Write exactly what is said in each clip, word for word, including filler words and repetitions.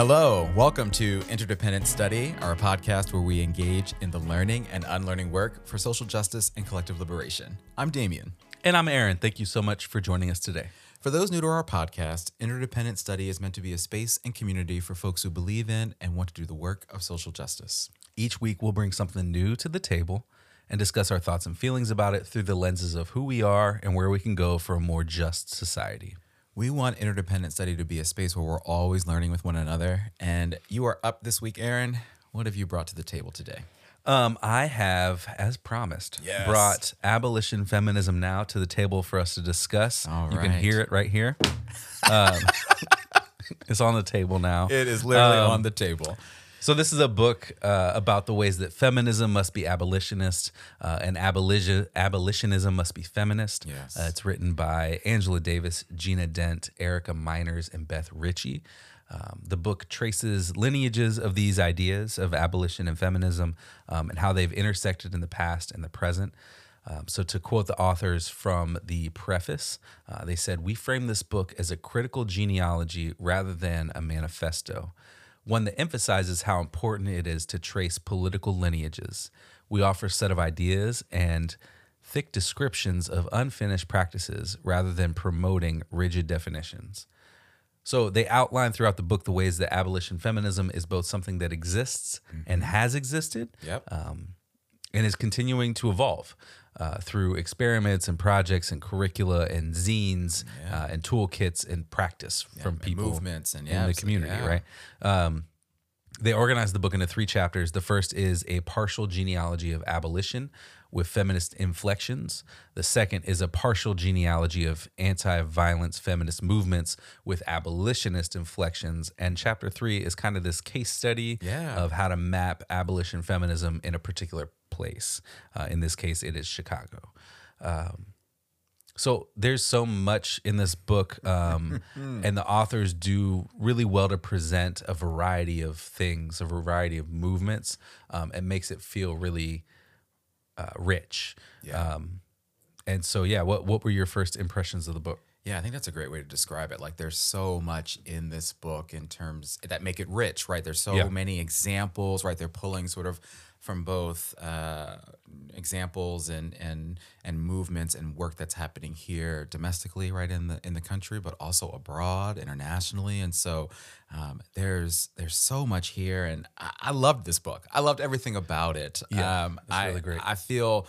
Hello, welcome to Interdependent Study, our podcast where we engage in the learning and unlearning work for social justice and collective liberation. I'm Damien. And I'm Aaron. Thank you so much for joining us today. For those new to our podcast, Interdependent Study is meant to be a space and community for folks who believe in and want to do the work of social justice. Each week, we'll bring something new to the table and discuss our thoughts and feelings about it through the lenses of who we are and where we can go for a more just society. We want Interdependent Study to be a space where we're always learning with one another. And you are up this week, Aaron. What have you brought to the table today? Um, I have, as promised, yes. brought Abolition Feminism Now to the table for us to discuss. All you right. can hear it right here. Um, it's on the table now. It is literally um, on the table. So this is a book uh, about the ways that feminism must be abolitionist uh, and abolition, abolitionism must be feminist. Yes. Uh, it's written by Angela Davis, Gina Dent, Erica Miners, and Beth Ritchie. Um, the book traces lineages of these ideas of abolition and feminism um, and how they've intersected in the past and the present. Um, so to quote the authors from the preface, uh, they said, "We frame this book as a critical genealogy rather than a manifesto. One that emphasizes how important it is to trace political lineages. We offer a set of ideas and thick descriptions of unfinished practices rather than promoting rigid definitions." So they outline throughout the book the ways that abolition feminism is both something that exists mm-hmm. and has existed yep. um, and is continuing to evolve uh, through experiments and projects and curricula and zines yeah. uh, and toolkits and practice yeah, from people and movements and yeah, in the community, yeah. right? Um, they organize the book into three chapters. The first is a partial genealogy of abolition with feminist inflections. The second is a partial genealogy of anti-violence feminist movements with abolitionist inflections. And chapter three is kind of this case study yeah. of how to map abolition feminism in a particular place. Uh, in this case, it is Chicago. Um, so there's so much in this book, um, and the authors do really well to present a variety of things, a variety of movements. Um, it makes it feel really... Uh, rich. Yeah. Um, and so, yeah, what, what were your first impressions of the book? Yeah, I think that's a great way to describe it. Like, there's so much in this book in terms that make it rich, right? There's so yeah. many examples, right? They're pulling sort of from both uh, examples and and and movements and work that's happening here domestically, right, in the in the country, but also abroad, internationally. And so um, there's there's so much here, and I, I loved this book. I loved everything about it. Yeah, um, it's really I, great. I feel.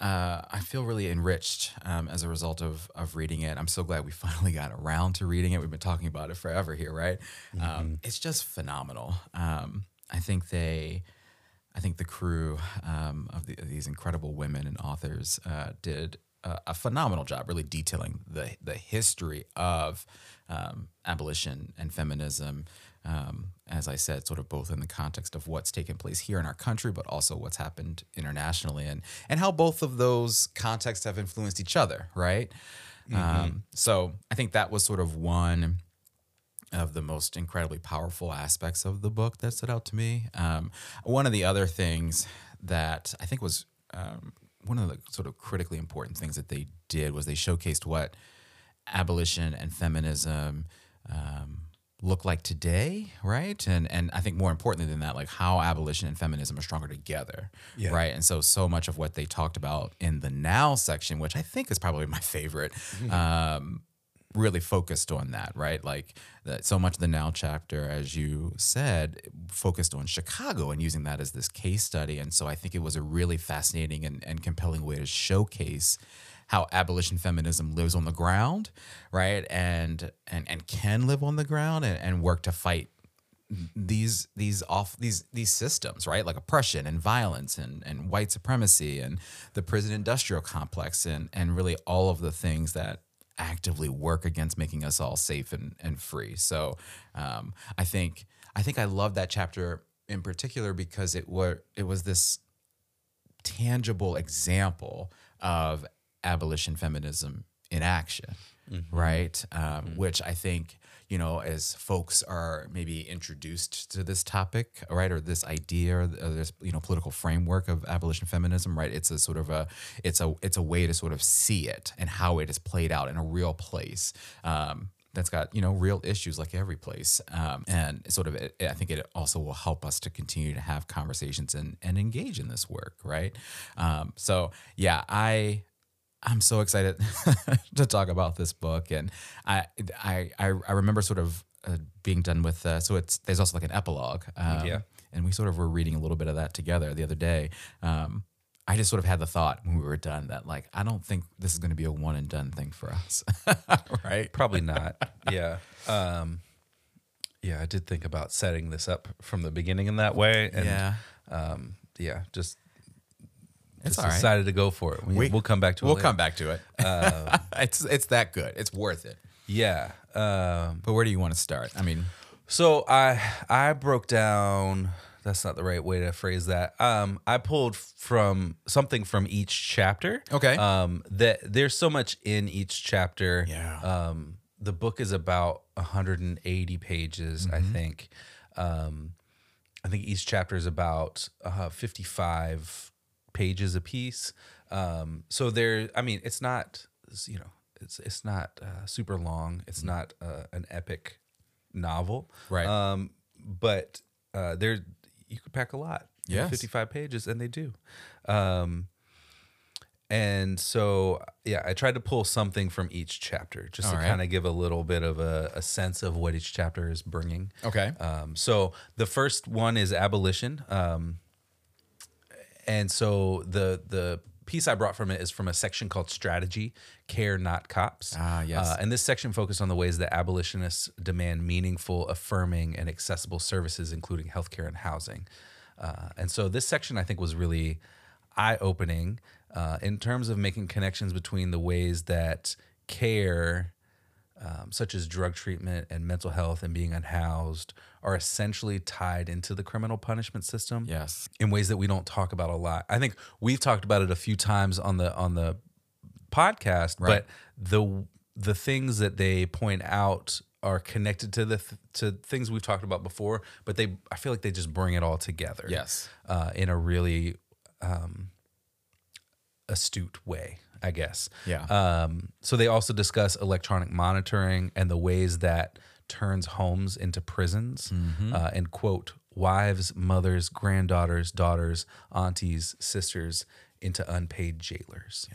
Uh, I feel really enriched um, as a result of of reading it. I'm so glad we finally got around to reading it. We've been talking about it forever here, right? Mm-hmm. Um, it's just phenomenal. Um, I think they, I think the crew um, of, the, of these incredible women and authors uh, did a, a phenomenal job, really detailing the the history of um, abolition and feminism. Um, as I said, sort of both in the context of what's taken place here in our country, but also what's happened internationally and and how both of those contexts have influenced each other, right? Mm-hmm. Um, so I think that was sort of one of the most incredibly powerful aspects of the book that stood out to me. Um, one of the other things that I think was um, one of the sort of critically important things that they did was they showcased what abolition and feminism um look like today, right? And and I think more importantly than that, like how abolition and feminism are stronger together, yeah. right? And so, so much of what they talked about in the now section, which I think is probably my favorite, mm-hmm. um, really focused on that, right? Like that, so much of the now chapter, as you said, focused on Chicago and using that as this case study. And so I think it was a really fascinating and, and compelling way to showcase how abolition feminism lives on the ground, right, and and and can live on the ground and, and work to fight these these off these these systems, right, like oppression and violence and and white supremacy and the prison industrial complex and and really all of the things that actively work against making us all safe and and free. So um, I think I think I love that chapter in particular because it were it was this tangible example of abolition feminism in action, mm-hmm. right? Um, mm-hmm. Which I think, you know, as folks are maybe introduced to this topic, right, or this idea, or this, you know, political framework of abolition feminism, right? It's a sort of a, it's a, it's a way to sort of see it and how it is played out in a real place. Um, that's got, you know, real issues like every place. Um, and sort of, it, I think it also will help us to continue to have conversations and, and engage in this work. Right. Um, so yeah, I, I'm so excited to talk about this book. And I, I, I remember sort of uh, being done with, uh, so it's, there's also like an epilogue. Um, yeah. And we sort of were reading a little bit of that together the other day. Um, I just sort of had the thought when we were done that, like, I don't think this is going to be a one and done thing for us. Right. Probably not. Yeah. Um, yeah. I did think about setting this up from the beginning in that way. And, yeah. Um, yeah. Just, just it's decided right. to go for it. We, we, we'll come back to it. We'll later. come back to it. Um, it's, it's that good. It's worth it. Yeah. Um, but where do you want to start? I mean, so I, I broke down, that's not the right way to phrase that. Um, I pulled from something from each chapter. Okay. Um, that there's so much in each chapter. Yeah. Um, the book is about one hundred eighty pages, mm-hmm. I think. Um, I think each chapter is about uh, fifty-five pages a piece. Um, so there, I mean, it's not, you know, it's it's not uh, super long. It's mm-hmm. not uh, an epic novel. Right. Um, but uh, there. You could pack a lot. Yeah, fifty-five pages, and they do. Um, and so, yeah, I tried to pull something from each chapter just All to right. kind of give a little bit of a, a sense of what each chapter is bringing. Okay. Um, so the first one is abolition. Um, and so the the piece I brought from it is from a section called Strategy, Care Not Cops. Ah, yes. Uh, and this section focused on the ways that abolitionists demand meaningful, affirming, and accessible services, including healthcare and housing. Uh, and so this section, I think, was really eye-opening uh, in terms of making connections between the ways that care, um, such as drug treatment and mental health and being unhoused, are essentially tied into the criminal punishment system. Yes, in ways that we don't talk about a lot. I think we've talked about it a few times on the on the podcast, right. but the the things that they point out are connected to the th to things we've talked about before. But they, I feel like they just bring it all together. Yes, uh, in a really um, astute way, I guess. Yeah. Um, so they also discuss electronic monitoring and the ways that turns homes into prisons, mm-hmm. uh, and quote, wives, mothers, granddaughters, daughters, aunties, sisters into unpaid jailers.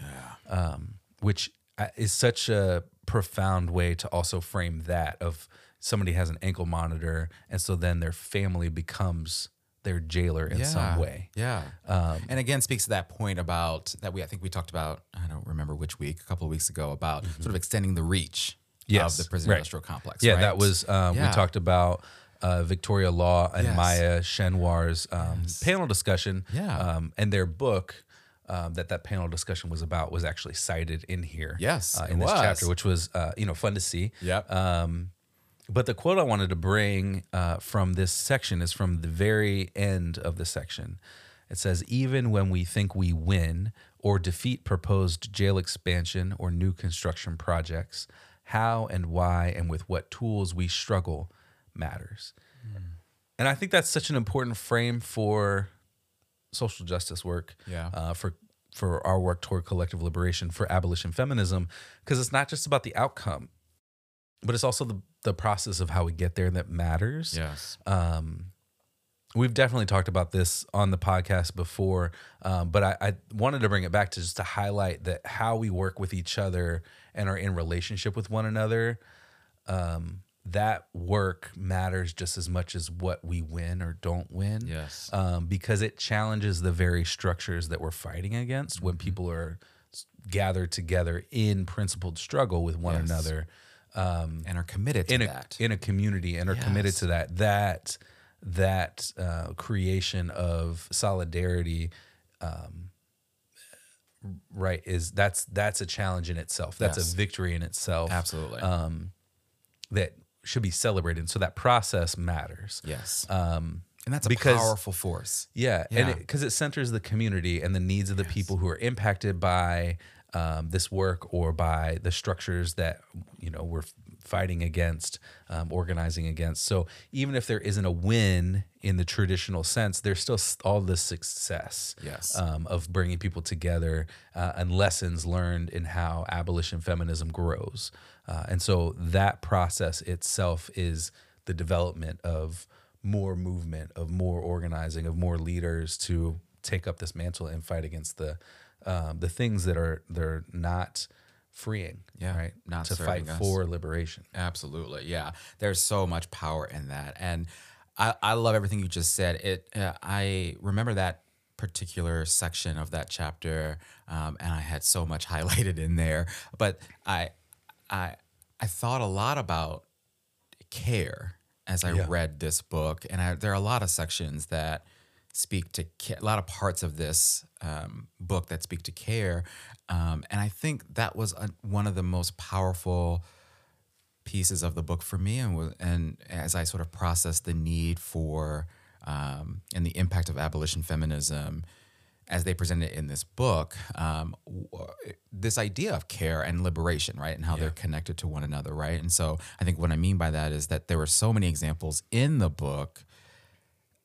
Yeah. Um, which is such a profound way to also frame that of somebody has an ankle monitor, and so then their family becomes their jailer in yeah, some way. Yeah. Um, and again, speaks to that point about that we, I think we talked about, I don't remember which week, a couple of weeks ago, about mm-hmm. sort of extending the reach yes, of the prison right. industrial complex. Yeah, right? that was, um, yeah. we talked about uh, Victoria Law and yes. Maya Shenwar's um, yes. panel discussion. Yeah. Um, and their book um, that that panel discussion was about was actually cited in here. Yes, uh, in this was. chapter, which was, uh, you know, fun to see. Yeah. Um, but the quote I wanted to bring uh, from this section is from the very end of the section. It says, even when we think we win or defeat proposed jail expansion or new construction projects, how and why and with what tools we struggle matters. Mm. And I think that's such an important frame for social justice work, yeah. uh, for for our work toward collective liberation, for abolition feminism, because it's not just about the outcome, but it's also the, the process of how we get there that matters. Yes. Um, we've definitely talked about this on the podcast before, um, but I, I wanted to bring it back to just to highlight that how we work with each other and are in relationship with one another, um, that work matters just as much as what we win or don't win. Yes. Um, because it challenges the very structures that we're fighting against mm-hmm. when people are gathered together in principled struggle with one yes. another. Um, and are committed to in a, that in a community and are yes. committed to that, that, that, uh, creation of solidarity, um, right. Is that's, that's a challenge in itself. That's yes. a victory in itself. Absolutely. Um, that should be celebrated. So that process matters. Yes. Um, and that's a because, powerful force. Yeah. yeah. And it, 'cause it centers the community and the needs of the yes. people who are impacted by, Um, this work or by the structures that, you know, we're fighting against, um, organizing against. So even if there isn't a win in the traditional sense, there's still all this success yes. um, of bringing people together uh, and lessons learned in how abolition feminism grows. Uh, and so that process itself is the development of more movement, of more organizing, of more leaders to take up this mantle and fight against the um, the things that are they're not freeing, yeah, right? Not to fight us. for liberation. Absolutely, yeah. There's so much power in that, and I, I love everything you just said. It uh, I remember that particular section of that chapter, um, and I had so much highlighted in there. But I I I thought a lot about care as I yeah. read this book, and I, there are a lot of sections that speak to care, a lot of parts of this um, book that speak to care. Um, and I think that was a, one of the most powerful pieces of the book for me. And, and as I sort of processed the need for um, and the impact of abolition feminism as they present it in this book, um, this idea of care and liberation, right? And how yeah. they're connected to one another, right? And so I think what I mean by that is that there were so many examples in the book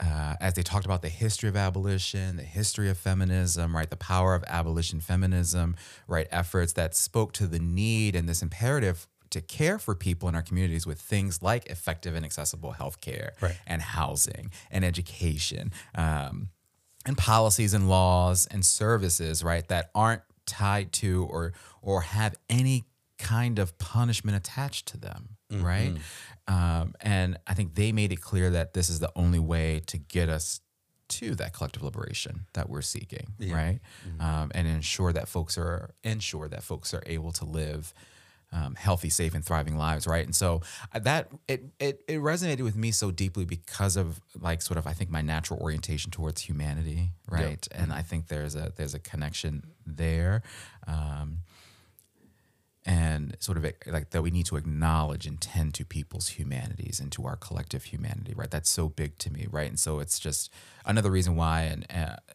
Uh, as they talked about the history of abolition, the history of feminism, right, the power of abolition feminism, right, efforts that spoke to the need and this imperative to care for people in our communities with things like effective and accessible health care right. and housing and education um, and policies and laws and services, right, that aren't tied to or or have any kind of punishment attached to them, mm-hmm. right? Um, and I think they made it clear that this is the only way to get us to that collective liberation that we're seeking, yeah. right? Mm-hmm. Um, and ensure that folks are ensure that folks are able to live um, healthy, safe, and thriving lives, right? And so that it, it it resonated with me so deeply because of like sort of I think my natural orientation towards humanity, right? Yep. And I think there's a there's a connection there. Um, And sort of like that we need to acknowledge and tend to people's humanities and to our collective humanity, right? That's so big to me, right? And so it's just another reason why and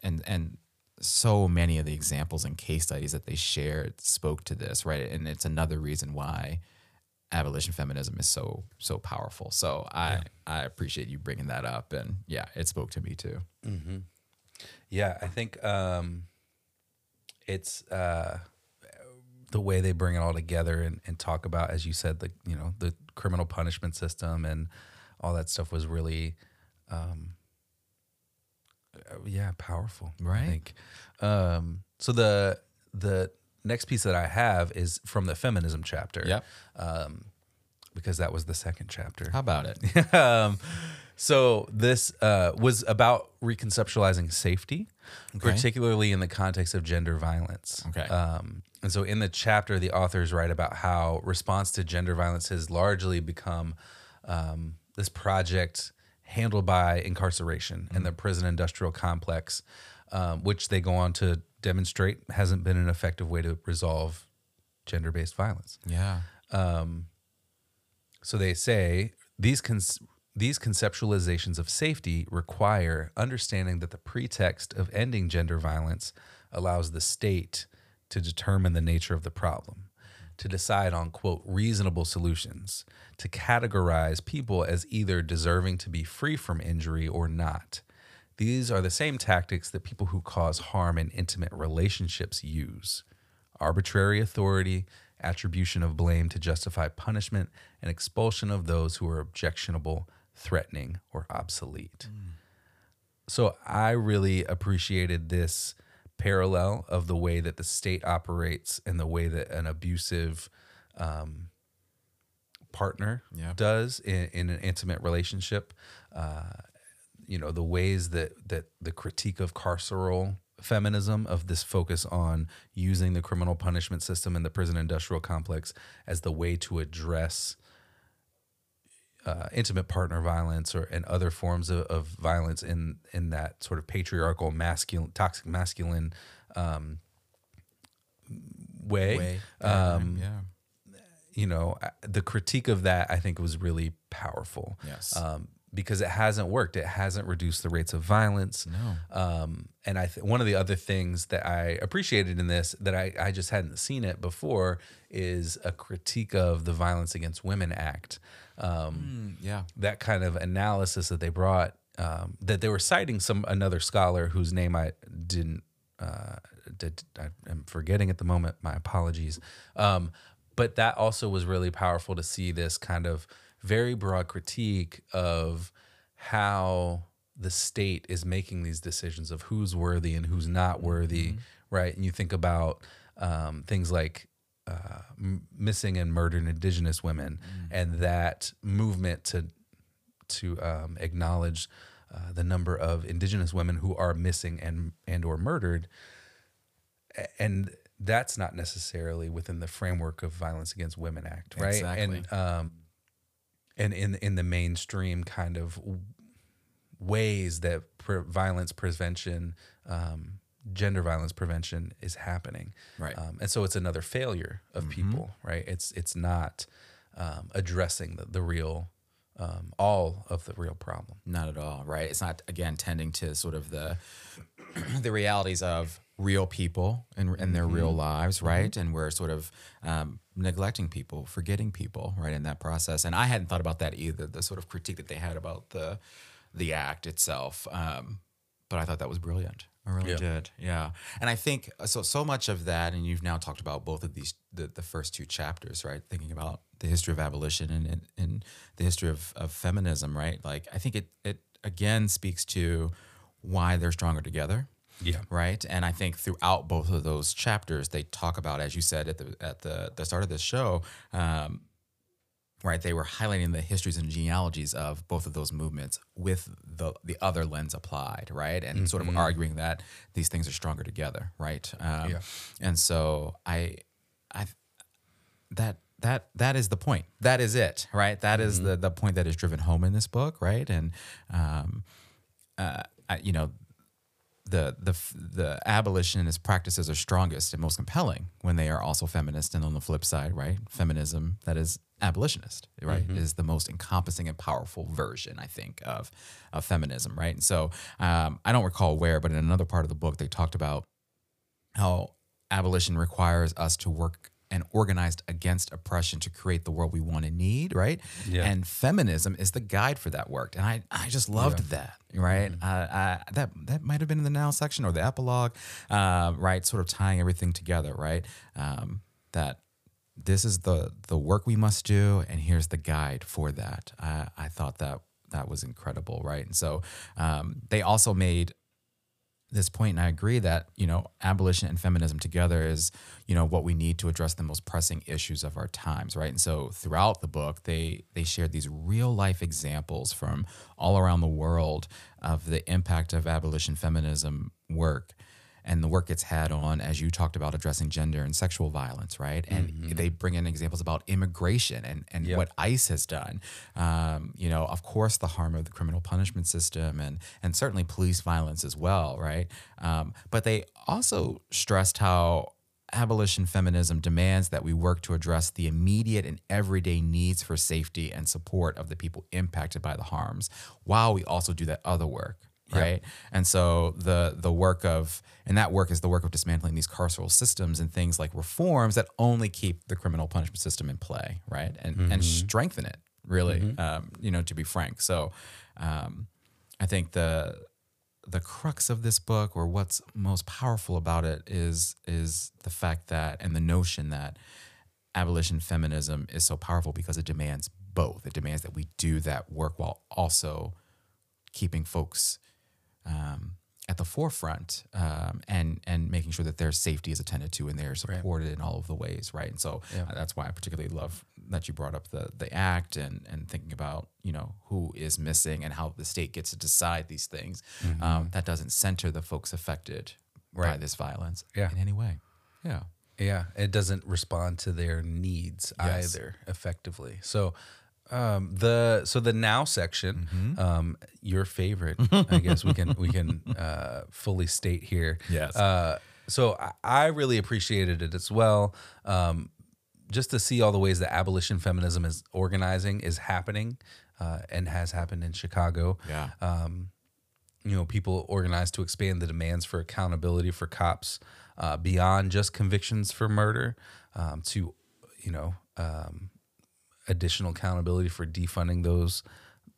and and so many of the examples and case studies that they shared spoke to this, right? And it's another reason why abolition feminism is so so powerful. So I yeah. I appreciate you bringing that up, and yeah, it spoke to me too. Mm-hmm. Yeah, I think um, it's. Uh... the way they bring it all together and, and talk about, as you said, the, you know, the criminal punishment system and all that stuff was really, um, yeah, powerful. Right. I think. Um, so the, the next piece that I have is from the feminism chapter. Yep. Um, because that was the second chapter. How about it? um, so this uh, was about reconceptualizing safety, okay. particularly in the context of gender violence. Okay. Um, and so in the chapter, the authors write about how response to gender violence has largely become um, this project handled by incarceration mm-hmm. and the prison industrial complex, um, which they go on to demonstrate hasn't been an effective way to resolve gender-based violence. Yeah. Um, so they say these con- these conceptualizations of safety require understanding that the pretext of ending gender violence allows the state to determine the nature of the problem, to decide on, quote, reasonable solutions, to categorize people as either deserving to be free from injury or not. These are the same tactics that people who cause harm in intimate relationships use. Arbitrary authority, attribution of blame to justify punishment, and expulsion of those who are objectionable, threatening, or obsolete. Mm. So I really appreciated this parallel of the way that the state operates and the way that an abusive um, partner yeah. does in, in an intimate relationship. Uh, you know, the ways that, that the critique of carceral feminism, of this focus on using the criminal punishment system and the prison industrial complex as the way to address Uh, intimate partner violence or and other forms of, of violence in in that sort of patriarchal masculine toxic masculine um, way, way. Um, yeah. You know, the critique of that I think was really powerful. Yes, um, because it hasn't worked. It hasn't reduced the rates of violence. No. Um, and I th one of the other things that I appreciated in this that I, I just hadn't seen it before is a critique of the Violence Against Women Act. Um, mm, yeah. That kind of analysis that they brought, um, that they were citing some another scholar whose name I didn't, uh, did, I am forgetting at the moment. My apologies. Um, but that also was really powerful to see this kind of very broad critique of how the state is making these decisions of who's worthy and who's not worthy, mm-hmm. right? And you think about um, things like uh, m missing and murdered indigenous women, mm-hmm. and that movement to to um, acknowledge uh, the number of indigenous women who are missing and and or murdered, and that's not necessarily within the framework of Violence Against Women Act, right? Exactly. And um, and in in the mainstream kind of ways that pre violence prevention, um, gender violence prevention is happening, right? Um, and so it's another failure of mm-hmm. people, right? It's it's not um, addressing the, the real, um, all of the real problem. Not at all, right? It's not again tending to sort of the the realities of real people and, and their mm-hmm. real lives, right? Mm-hmm. And we're sort of um, neglecting people, forgetting people, right, in that process. And I hadn't thought about that either, the sort of critique that they had about the the act itself. Um, but I thought that was brilliant. I really yeah. did, yeah. And I think so, so much of that, and you've now talked about both of these, the, the first two chapters, right, thinking about the history of abolition and, and, and the history of, of feminism, right? Like I think it, it again speaks to why they're stronger together. Yeah. Right. And I think throughout both of those chapters, they talk about, as you said at the at the, the start of this show, um, right, they were highlighting the histories and genealogies of both of those movements with the the other lens applied, right? And mm-hmm. sort of arguing that these things are stronger together, right? Um, yeah. And so I, I, that that that is the point. That is it, right? That mm-hmm. is the the point that is driven home in this book, right? And um, uh, I, you know. The, the, the abolitionist practices are strongest and most compelling when they are also feminist. And on the flip side, right, feminism that is abolitionist, right, mm-hmm. is the most encompassing and powerful version, I think, of, of feminism, right? And so um, I don't recall where, but in another part of the book, they talked about how abolition requires us to work and organized against oppression to create the world we want and need, right? Yeah. And feminism is the guide for that work. And I, I just loved yeah. that, right? Mm-hmm. uh, I, that that might have been in the now section or the epilogue, uh, right? Sort of tying everything together, right? Um, that this is the the work we must do, and here's the guide for that. I, I thought that that was incredible, right? And so um, they also made this point, and I agree that, you know, abolition and feminism together is, you know, what we need to address the most pressing issues of our times, right? And so throughout the book, they they shared these real life examples from all around the world of the impact of abolition feminism work and the work it's had on, as you talked about, addressing gender and sexual violence, right? And mm-hmm. they bring in examples about immigration and, and yep. what ICE has done. Um, you know, of course, the harm of the criminal punishment system and, and certainly police violence as well, right? Um, but they also stressed how abolition feminism demands that we work to address the immediate and everyday needs for safety and support of the people impacted by the harms, while we also do that other work. Right. Yep. And so the the work of and that work is the work of dismantling these carceral systems and things like reforms that only keep the criminal punishment system in play. Right. And, mm-hmm. and strengthen it, really, mm-hmm. um, you know, to be frank. So um, I think the the crux of this book, or what's most powerful about it, is is the fact that and the notion that abolition feminism is so powerful because it demands both. It demands that we do that work while also keeping folks Um, at the forefront, um, and and making sure that their safety is attended to and they're supported right. in all of the ways, right? And so yeah. that's why I particularly love that you brought up the the act and and thinking about, you know, who is missing and how the state gets to decide these things. Mm-hmm. um, that doesn't center the folks affected right. by this violence yeah. in any way. Yeah, yeah, it doesn't respond to their needs yes. either effectively. So. Um, the, so the now section, mm-hmm. um, your favorite, I guess we can, we can, uh, fully state here. Yes. Uh, so I, I really appreciated it as well. Um, just to see all the ways that abolition feminism is organizing is happening, uh, and has happened in Chicago. Yeah. Um, you know, people organized to expand the demands for accountability for cops uh, beyond just convictions for murder um, to, you know, um, additional accountability for defunding those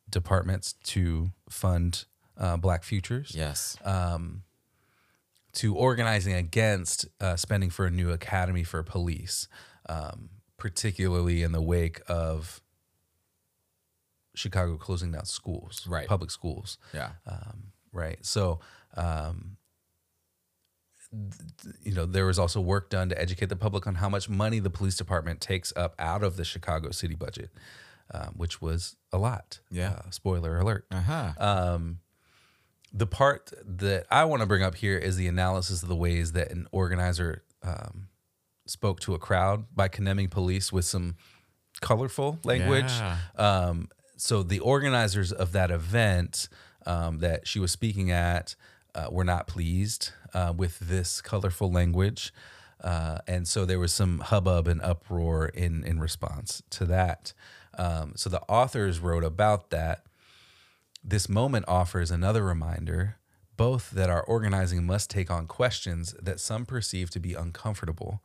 departments to fund uh, Black futures. Yes. Um, to organizing against uh, spending for a new academy for police, um, particularly in the wake of Chicago closing down schools, right? Public schools. Yeah. Um, right. So, um, th- you know, there was also work done to educate the public on how much money the police department takes up out of the Chicago city budget, um, which was a lot. Yeah. Uh, spoiler alert. Uh-huh. Um, the part that I want to bring up here is the analysis of the ways that an organizer um, spoke to a crowd by condemning police with some colorful language. Yeah. Um, so the organizers of that event um, that she was speaking at uh, were not pleased uh, with this colorful language. Uh, and so there was some hubbub and uproar in, in response to that. Um, so the authors wrote about that. This moment offers another reminder, both that our organizing must take on questions that some perceive to be uncomfortable,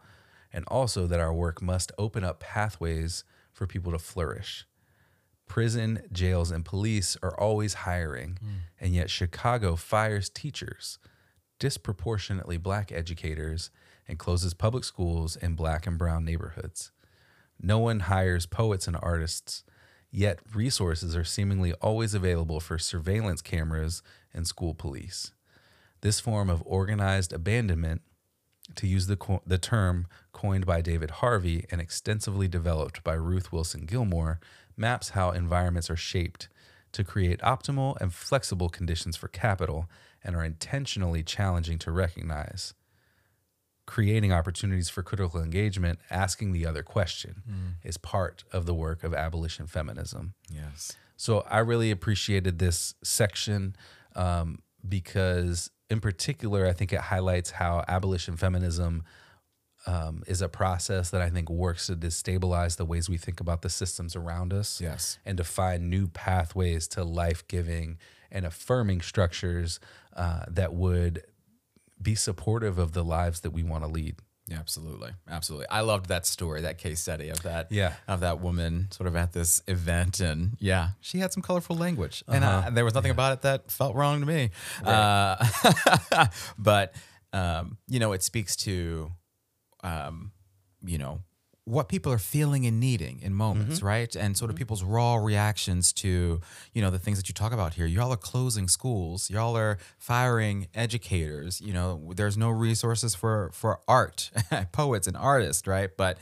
and also that our work must open up pathways for people to flourish. Prison, jails, and police are always hiring, mm. and yet Chicago fires teachers, disproportionately Black educators, and closes public schools in Black and brown neighborhoods. No one hires poets and artists, yet resources are seemingly always available for surveillance cameras and school police. This form of organized abandonment, to use the co- the term coined by David Harvey and extensively developed by Ruth Wilson Gilmore, maps how environments are shaped to create optimal and flexible conditions for capital and are intentionally challenging to recognize. Creating opportunities for critical engagement, asking the other question, mm. is part of the work of abolition feminism. Yes. So I really appreciated this section um, because in particular, I think it highlights how abolition feminism um, is a process that I think works to destabilize the ways we think about the systems around us. Yes. And to find new pathways to life-giving and affirming structures uh, that would be supportive of the lives that we want to lead. Yeah, absolutely. Absolutely. I loved that story, that case study of that, yeah. of that woman sort of at this event. And yeah, she had some colorful language uh-huh. and, I, and there was nothing yeah. about it that felt wrong to me. Right. Uh, but, um, you know, it speaks to, um, you know, what people are feeling and needing in moments, mm-hmm. right? And sort of mm-hmm. people's raw reactions to, you know, the things that you talk about here. Y'all are closing schools. Y'all are firing educators. You know, there's no resources for, for art, poets and artists, right? But,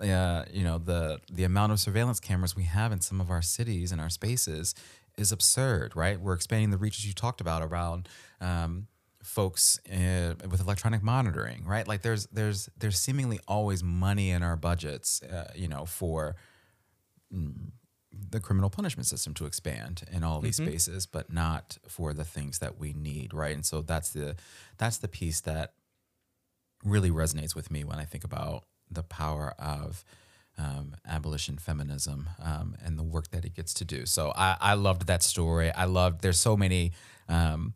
uh, you know, the, the amount of surveillance cameras we have in some of our cities and our spaces is absurd, right? We're expanding the reaches you talked about around, um, folks uh, with electronic monitoring, right? Like there's there's there's seemingly always money in our budgets, uh, you know, for mm, the criminal punishment system to expand in all these mm-hmm. spaces, but not for the things that we need, right? And so that's the that's the piece that really resonates with me when I think about the power of um, abolition feminism um, and the work that it gets to do. So I, I loved that story. I loved. There's so many. Um,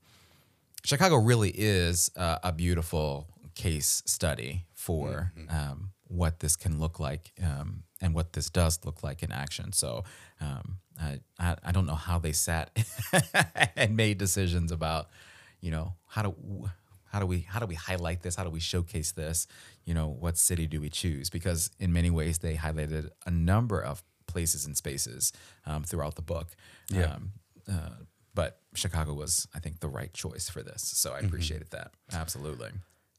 Chicago really is uh, a beautiful case study for mm-hmm. um, what this can look like um, and what this does look like in action. So um, I, I I don't know how they sat and made decisions about, you know, how do how do we how do we highlight this? How do we showcase this? You know, what city do we choose? Because in many ways they highlighted a number of places and spaces um, throughout the book. Yeah. Um, uh, But Chicago was, I think, the right choice for this. So I appreciated mm-hmm. that. Absolutely.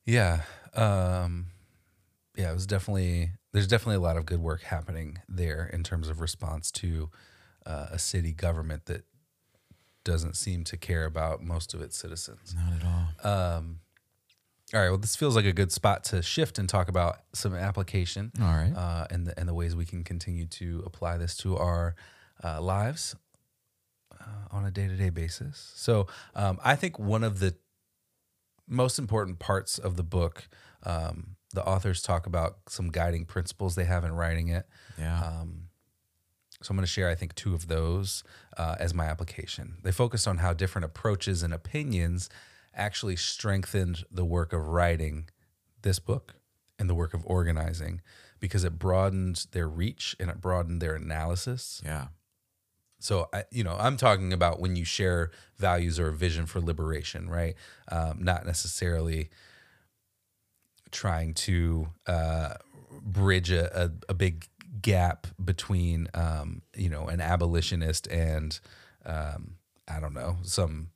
Yeah. Um, yeah, it was definitely, there's definitely a lot of good work happening there in terms of response to uh, a city government that doesn't seem to care about most of its citizens. Not at all. Um, all right. Well, this feels like a good spot to shift and talk about some application. All right. Uh, and, the, and the ways we can continue to apply this to our uh, lives. Uh, on a day-to-day basis. So um, I think one of the most important parts of the book, um, the authors talk about some guiding principles they have in writing it. Yeah. Um, So I'm going to share, I think, two of those uh, as my application. They focused on how different approaches and opinions actually strengthened the work of writing this book and the work of organizing, because it broadened their reach and it broadened their analysis. Yeah. So, I, you know, I'm talking about when you share values or a vision for liberation, right? Um, not necessarily trying to uh, bridge a, a, a big gap between, um, you know, an abolitionist and, um, I don't know, some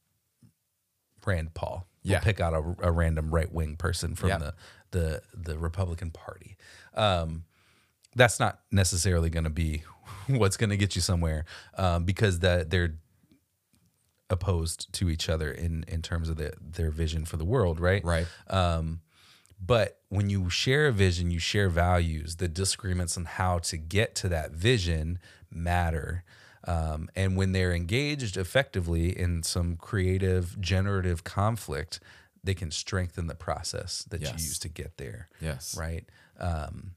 Rand Paul. We'll yeah. pick out a, a random right-wing person from yeah. the, the, the Republican Party. Um, that's not necessarily going to be what's going to get you somewhere, um, because that they're opposed to each other in, in terms of the, their vision for the world, right? Right. Um, but when you share a vision, you share values, the disagreements on how to get to that vision matter. Um, and when they're engaged effectively in some creative, generative conflict, they can strengthen the process that yes. you use to get there. Yes. Right. Um,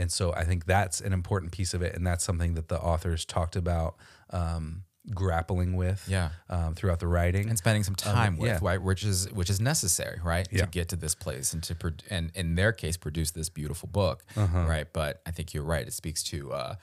and so I think that's an important piece of it. And that's something that the authors talked about, um, grappling with yeah. um, throughout the writing. And spending some time um, with, yeah. right? Which is, which is necessary, right? Yeah. To get to this place and to, pro and in their case, produce this beautiful book, uh-huh. right? But I think you're right. It speaks to, uh,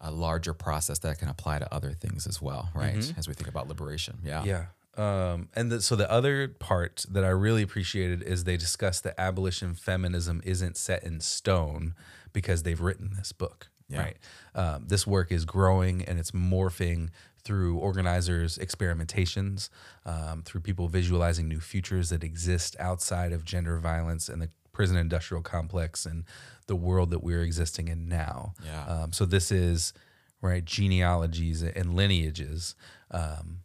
a larger process that can apply to other things as well, right? Mm-hmm. As we think about liberation, yeah. Yeah, um, and the, so the other part that I really appreciated is they discussed that abolition feminism isn't set in stone because they've written this book, yeah. right? Um, this work is growing and it's morphing through organizers' experimentations, um, through people visualizing new futures that exist outside of gender violence and the prison industrial complex and the world that we're existing in now. Yeah. Um, so this is right genealogies and lineages um,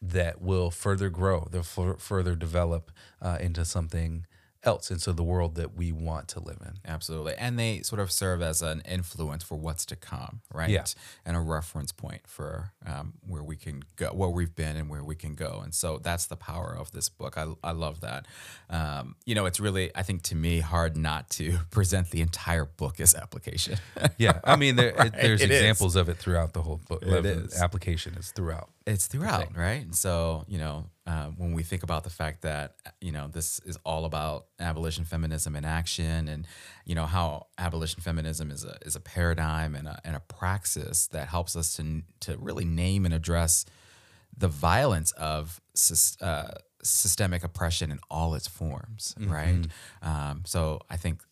that will further grow, they'll further develop uh, into something else, and so the world that we want to live in. Absolutely. And they sort of serve as an influence for what's to come, right? Yeah. And a reference point for um, where we can go, where we've been and where we can go. And so that's the power of this book. I, I love that. Um, you know, it's really, I think to me, hard not to present the entire book as application. Yeah. I mean, there, right? it, there's it examples is. of it throughout the whole book. It is. Application is throughout. It's throughout, right? And so, you know, Uh, when we think about the fact that, you know, this is all about abolition feminism in action, and, you know, how abolition feminism is a, is a paradigm and a, and a praxis that helps us to, to really name and address the violence of uh, systemic oppression in all its forms, mm-hmm. right? Um, so I think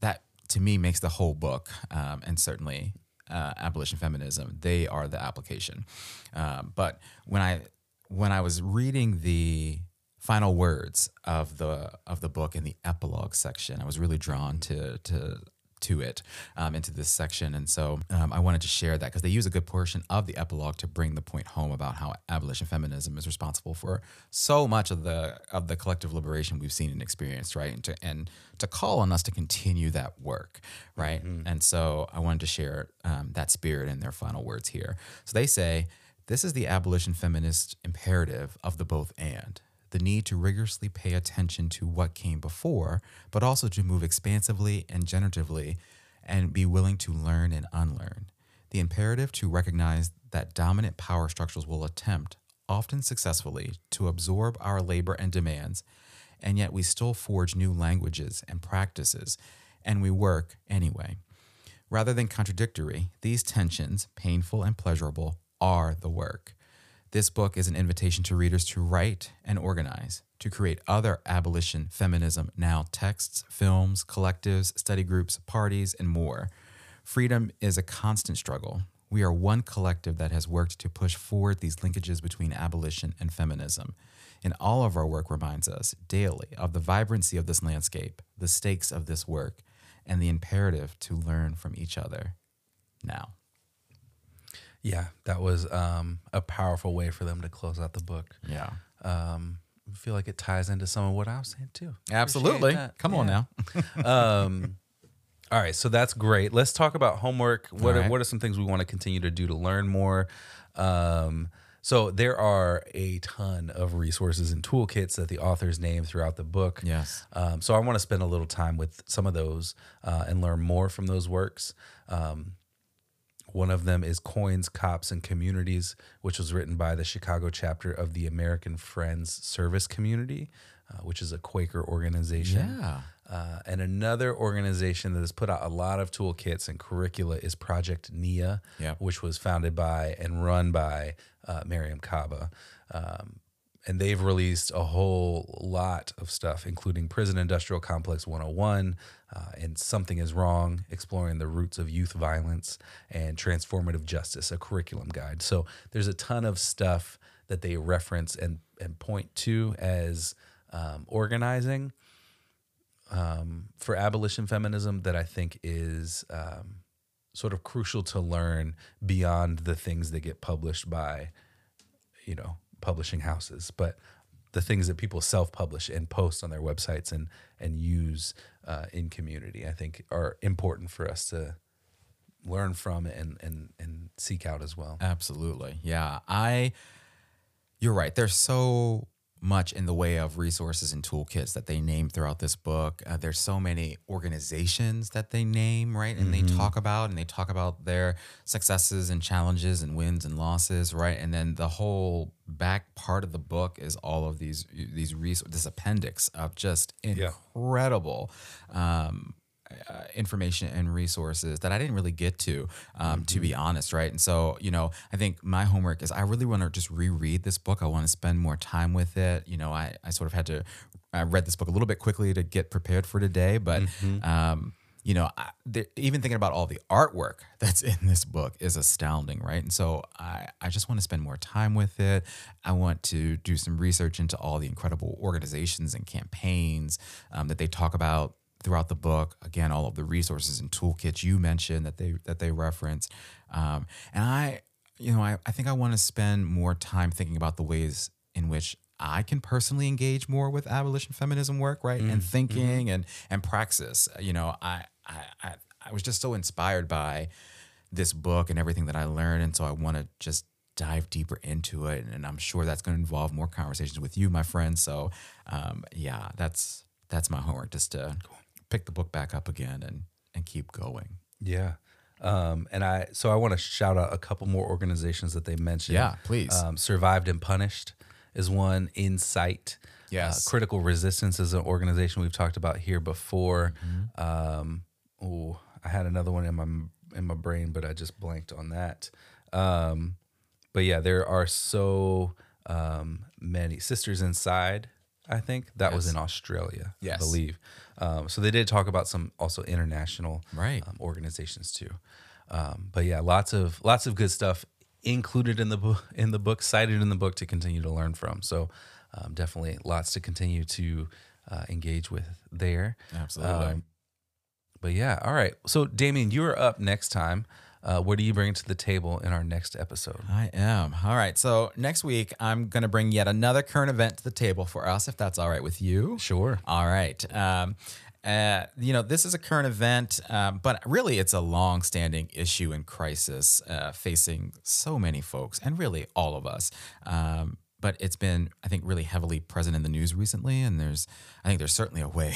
that, to me, makes the whole book, um, and certainly uh, abolition feminism, they are the application. Um, but when I... When I was reading the final words of the of the book in the epilogue section, I was really drawn to to to it, um, into this section, and so um, I wanted to share that because they use a good portion of the epilogue to bring the point home about how abolition feminism is responsible for so much of the of the collective liberation we've seen and experienced, right? And to and to call on us to continue that work, right? Mm-hmm. And so I wanted to share um, that spirit in their final words here. So they say, "This is the abolition feminist imperative of the both and, the need to rigorously pay attention to what came before, but also to move expansively and generatively and be willing to learn and unlearn. The imperative to recognize that dominant power structures will attempt, often successfully, to absorb our labor and demands, and yet we still forge new languages and practices, and we work anyway. Rather than contradictory, these tensions, painful and pleasurable, are the work. This book is an invitation to readers to write and organize, to create other abolition feminism now texts, films, collectives, study groups, parties, and more. Freedom is a constant struggle. We are one collective that has worked to push forward these linkages between abolition and feminism. And all of our work reminds us daily of the vibrancy of this landscape, the stakes of this work, and the imperative to learn from each other now." Yeah, that was um, a powerful way for them to close out the book. Yeah. Um, I feel like it ties into some of what I was saying too. Absolutely. Come yeah. on now. um, all right, so that's great. Let's talk about homework. What, right. are, what are some things we want to continue to do to learn more? Um, so there are a ton of resources and toolkits that the authors name throughout the book. Yes. Um, so I want to spend a little time with some of those uh, and learn more from those works. Um, One of them is Coins, Cops, and Communities, which was written by the Chicago chapter of the American Friends Service Committee, uh, which is a Quaker organization. Yeah. Uh, and another organization that has put out a lot of toolkits and curricula is Project Nia, yeah. which was founded by and run by uh, Mariam Kaba. Um, and they've released a whole lot of stuff, including Prison Industrial Complex one oh one, uh, and Something is Wrong, Exploring the Roots of Youth Violence, and Transformative Justice, a curriculum guide. So there's a ton of stuff that they reference and, and point to as um, organizing um, for abolition feminism that I think is um, sort of crucial to learn beyond the things that get published by, you know, publishing houses, but the things that people self-publish and post on their websites and and use uh, in community, I think, are important for us to learn from and and and seek out as well. Absolutely, yeah. I, you're right. There's so much in the way of resources and toolkits that they name throughout this book. Uh, there's so many organizations that they name, right? And mm-hmm. they talk about, and they talk about their successes and challenges and wins and losses, right? And then the whole back part of the book is all of these, these resources, this appendix of just incredible yeah. um, Uh, information and resources that I didn't really get to, um, mm-hmm. to be honest, right? And so, you know, I think my homework is I really want to just reread this book. I want to spend more time with it. You know, I, I sort of had to, I read this book a little bit quickly to get prepared for today, but, mm-hmm. um, you know, I, th- even thinking about all the artwork that's in this book is astounding, right? And so I, I just want to spend more time with it. I want to do some research into all the incredible organizations and campaigns um, that they talk about throughout the book. Again, all of the resources and toolkits you mentioned that they that they referenced. Um, and I, you know, I, I think I want to spend more time thinking about the ways in which I can personally engage more with abolition feminism work, right? Mm. And thinking mm. and and praxis. You know, I, I I I was just so inspired by this book and everything that I learned. And so I want to just dive deeper into it. And I'm sure that's going to involve more conversations with you, my friend. So um, yeah, that's that's my homework, just to cool. pick the book back up again and and keep going. Yeah. Um, and I so I want to shout out a couple more organizations that they mentioned. Yeah, please. Um, Survived and Punished is one. Insight. Yes. Uh, Critical Resistance is an organization we've talked about here before. Mm-hmm. Um, oh, I had another one in my in my brain, but I just blanked on that. Um, but yeah, there are so um, many. Sisters Inside, I think that yes. was in Australia, yes. I believe. Um, so they did talk about some also international right. um, organizations too. Um, but yeah, lots of lots of good stuff included in the book, in the book, cited in the book to continue to learn from. So um, definitely lots to continue to uh, engage with there. Absolutely. Um, but yeah, all right. So Damien, you are up next time. Uh, what do you bring to the table in our next episode? I am. All right. So next week, I'm going to bring yet another current event to the table for us, if that's all right with you. Sure. All right. Um, uh, you know, this is a current event, um, but really it's a long-standing issue and crisis uh, facing so many folks and really all of us. Um, but it's been, I think, really heavily present in the news recently. And there's, I think there's certainly a way,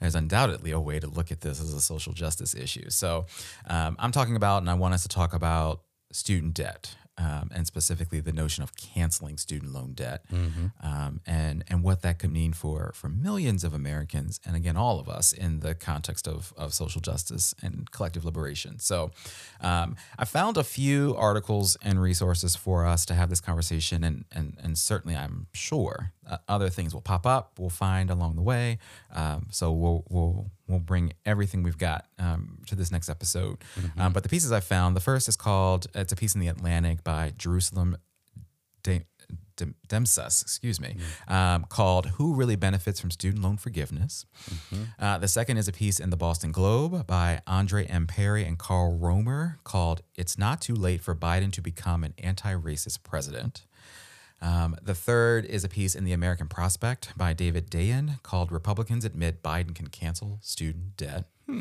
there's undoubtedly a way to look at this as a social justice issue. So um, I'm talking about, and I want us to talk about student debt, um, and specifically the notion of canceling student loan debt, mm-hmm. um, and and what that could mean for for millions of Americans, and again, all of us in the context of, of social justice and collective liberation. So um, I found a few articles and resources for us to have this conversation, and and, and certainly I'm sure uh, other things will pop up, we'll find along the way. Um, so we'll we'll we'll bring everything we've got um, to this next episode. Mm-hmm. Um, but the pieces I found, the first is called, it's a piece in The Atlantic by Jerusalem Dem- Dem- Demsus, excuse me, mm-hmm. um, called Who Really Benefits from Student Loan Forgiveness? Mm-hmm. Uh, the second is a piece in the Boston Globe by Andre M. Perry and Carl Romer called It's Not Too Late for Biden to Become an Anti-Racist President. Um, the third is a piece in The American Prospect by David Dayen called Republicans Admit Biden Can Cancel Student Debt. Hmm.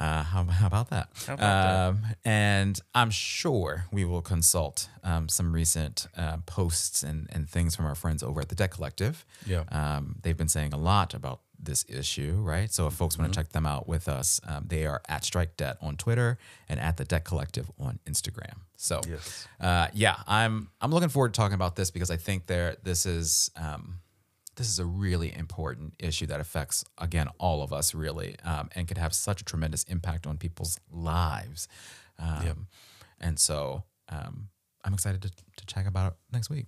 Uh, how, how about that? How about um, that? And I'm sure we will consult um, some recent uh, posts and, and things from our friends over at the Debt Collective. Yeah. Um, they've been saying a lot about this issue, right? So if folks mm-hmm. want to check them out with us, um, they are at Strike Debt on Twitter and at the Debt Collective on Instagram. So yes. uh, yeah, I'm I'm looking forward to talking about this because I think there this is um, this is a really important issue that affects, again, all of us really, um, and could have such a tremendous impact on people's lives. Um, yep. And so um, I'm excited to, to check about it next week.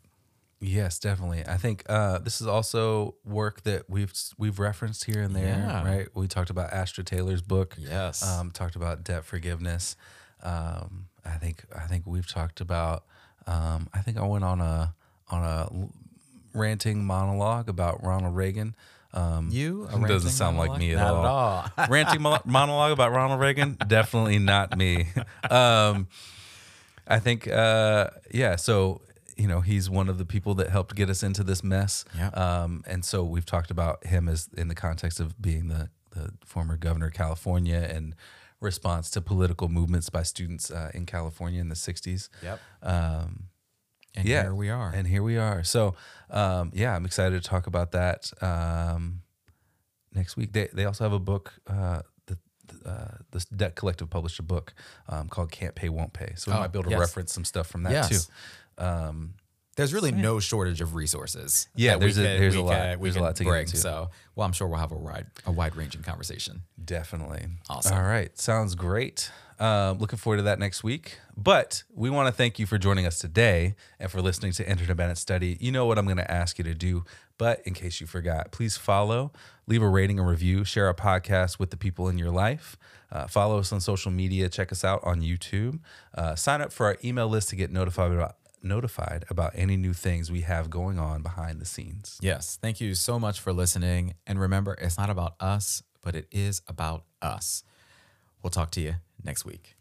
Yes, definitely. I think uh, this is also work that we've we've referenced here and there, yeah. right? We talked about Astra Taylor's book. Yes. Um, talked about debt forgiveness. Um, I think I think we've talked about. Um, I think I went on a on a ranting monologue about Ronald Reagan. Um, you a doesn't sound monologue? Like me at not all. At all. Ranting mo monologue about Ronald Reagan, definitely not me. Um, I think uh, yeah. So. You know, he's one of the people that helped get us into this mess. Yeah. Um, and so we've talked about him as in the context of being the, the former governor of California and response to political movements by students uh, in California in the sixties. Yep. Um, and yeah. here we are. And here we are. So, um, yeah, I'm excited to talk about that um, next week. They, they also have a book uh, that Uh, this Debt Collective published a book um, called Can't Pay Won't Pay. So we oh, might be able to yes. reference some stuff from that yes. too. Um, there's really so, yeah. no shortage of resources. Yeah, there's a, could, there's a lot. Could, there's a lot to break, get into. So, well, I'm sure we'll have a wide a wide ranging conversation. Definitely. Awesome. All right, sounds great. Uh, looking forward to that next week. But we want to thank you for joining us today and for listening to Interdependent Study. You know what I'm going to ask you to do, but in case you forgot, please follow, leave a rating and review, share our podcast with the people in your life. Uh, follow us on social media. Check us out on YouTube. Uh, sign up for our email list to get notified about notified about any new things we have going on behind the scenes. Yes. Thank you so much for listening. And remember, it's not about us, but it is about us. We'll talk to you next week.